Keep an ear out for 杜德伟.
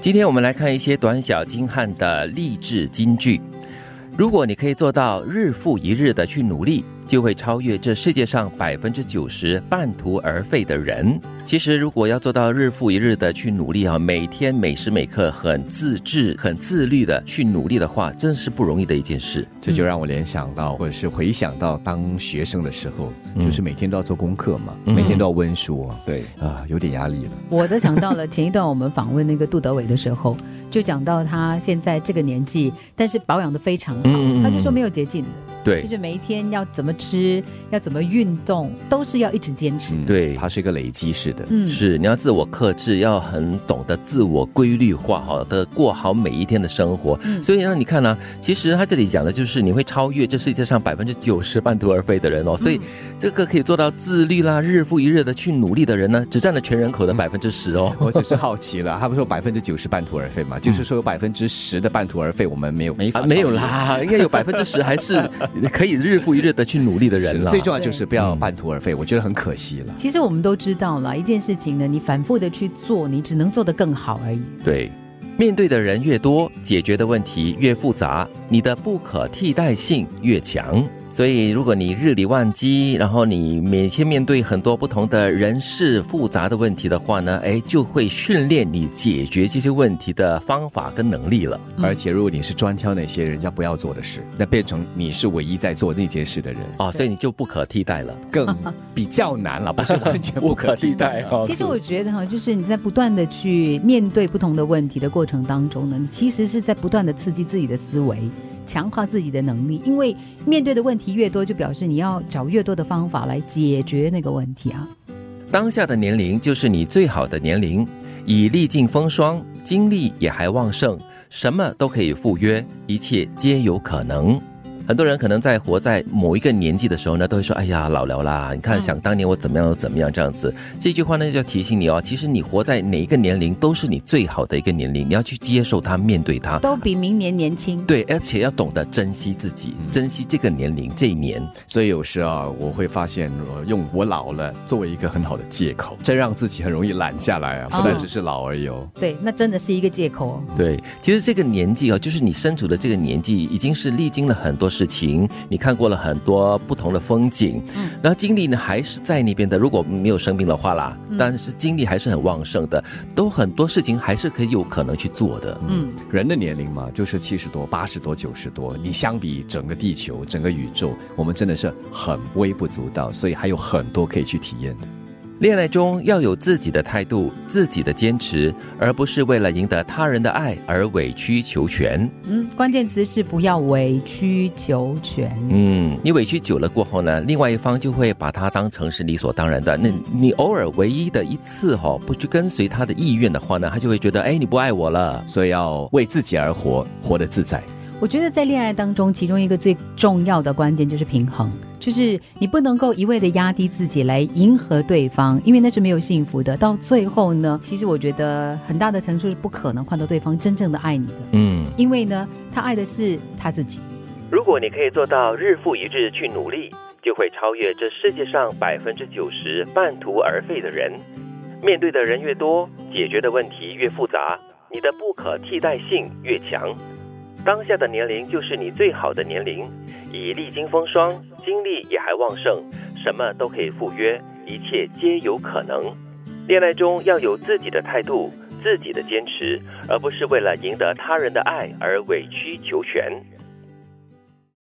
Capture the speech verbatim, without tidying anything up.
今天我们来看一些短小精悍的励志金句。如果你可以做到日复一日的去努力，就会超越这世界上 百分之九十 半途而废的人。其实如果要做到日复一日的去努力啊，每天每时每刻很自制很自律的去努力的话，真是不容易的一件事。这就让我联想到或者是回想到当学生的时候、嗯、就是每天都要做功课嘛、嗯、每天都要温书、啊、对啊，有点压力了。我都想到了前一段我们访问那个杜德伟的时候就讲到他现在这个年纪但是保养得非常好、嗯、他就说没有捷径的，对，就是每一天要怎么吃要怎么运动都是要一直坚持、嗯、对，它是一个累积式的、嗯、是你要自我克制，要很懂得自我规律化，好的过好每一天的生活、嗯、所以呢你看啊，其实他这里讲的就是你会超越这世界上 百分之九十 半途而废的人哦。所以这个可以做到自律啦日复一日的去努力的人呢，只占了全人口的 百分之十 哦、嗯、我只是好奇了，他不是说 百分之九十 半途而废嘛，就是说有 百分之十 的半途而废我们没有没法、啊、没有啦，应该有 百分之十 还是可以日复一日的去努力的人了。最重要就是不要半途而废、嗯、我觉得很可惜了。其实我们都知道了一件事情呢，你反复的去做你只能做得更好而已。对，面对的人越多，解决的问题越复杂，你的不可替代性越强。所以如果你日理万机，然后你每天面对很多不同的人事复杂的问题的话呢，哎，就会训练你解决这些问题的方法跟能力了、嗯、而且如果你是专挑那些人家不要做的事，那变成你是唯一在做那件事的人、哦、所以你就不可替代了，更比较难了，不是完全不可替代、哦、其实我觉得就是你在不断的去面对不同的问题的过程当中呢，你其实是在不断的刺激自己的思维，强化自己的能力，因为面对的问题越多就表示你要找越多的方法来解决那个问题啊。当下的年龄就是你最好的年龄，已历尽风霜，精力也还旺盛，什么都可以赴约，一切皆有可能。很多人可能在活在某一个年纪的时候呢，都会说哎呀老了啦，你看想当年我怎么样怎么样这样子。这句话呢就要提醒你哦，其实你活在哪一个年龄都是你最好的一个年龄，你要去接受它，面对它，都比明年年轻。对，而且要懂得珍惜自己，珍惜这个年龄这一年。所以有时啊，我会发现用我老了作为一个很好的借口，这让自己很容易懒下来啊，不但只是老而已哦。对，那真的是一个借口哦。对，其实这个年纪啊，就是你身处的这个年纪已经是历经了很多事情，你看过了很多不同的风景、嗯、然后精力呢还是在那边的，如果没有生病的话啦、嗯、但是精力还是很旺盛的，都很多事情还是可以有可能去做的。嗯，人的年龄嘛就是七十多八十多九十多，你相比整个地球整个宇宙，我们真的是很微不足道，所以还有很多可以去体验的。恋爱中要有自己的态度，自己的坚持，而不是为了赢得他人的爱而委曲求全。嗯，关键词是不要委曲求全。嗯，你委屈久了过后呢，另外一方就会把它当成是理所当然的。那你偶尔唯一的一次、哦、不去跟随他的意愿的话呢，他就会觉得哎，你不爱我了。所以要为自己而活，活得自在。我觉得在恋爱当中，其中一个最重要的关键就是平衡，就是你不能够一味的压低自己来迎合对方，因为那是没有幸福的。到最后呢，其实我觉得很大的程度是不可能换到对方真正的爱你的。嗯，因为呢，他爱的是他自己。如果你可以做到日复一日去努力，就会超越这世界上 百分之九十 半途而废的人。面对的人越多，解决的问题越复杂，你的不可替代性越强。当下的年龄就是你最好的年龄，已历经风霜，精力也还旺盛，什么都可以赴约，一切皆有可能。恋爱中要有自己的态度，自己的坚持，而不是为了赢得他人的爱而委曲求全。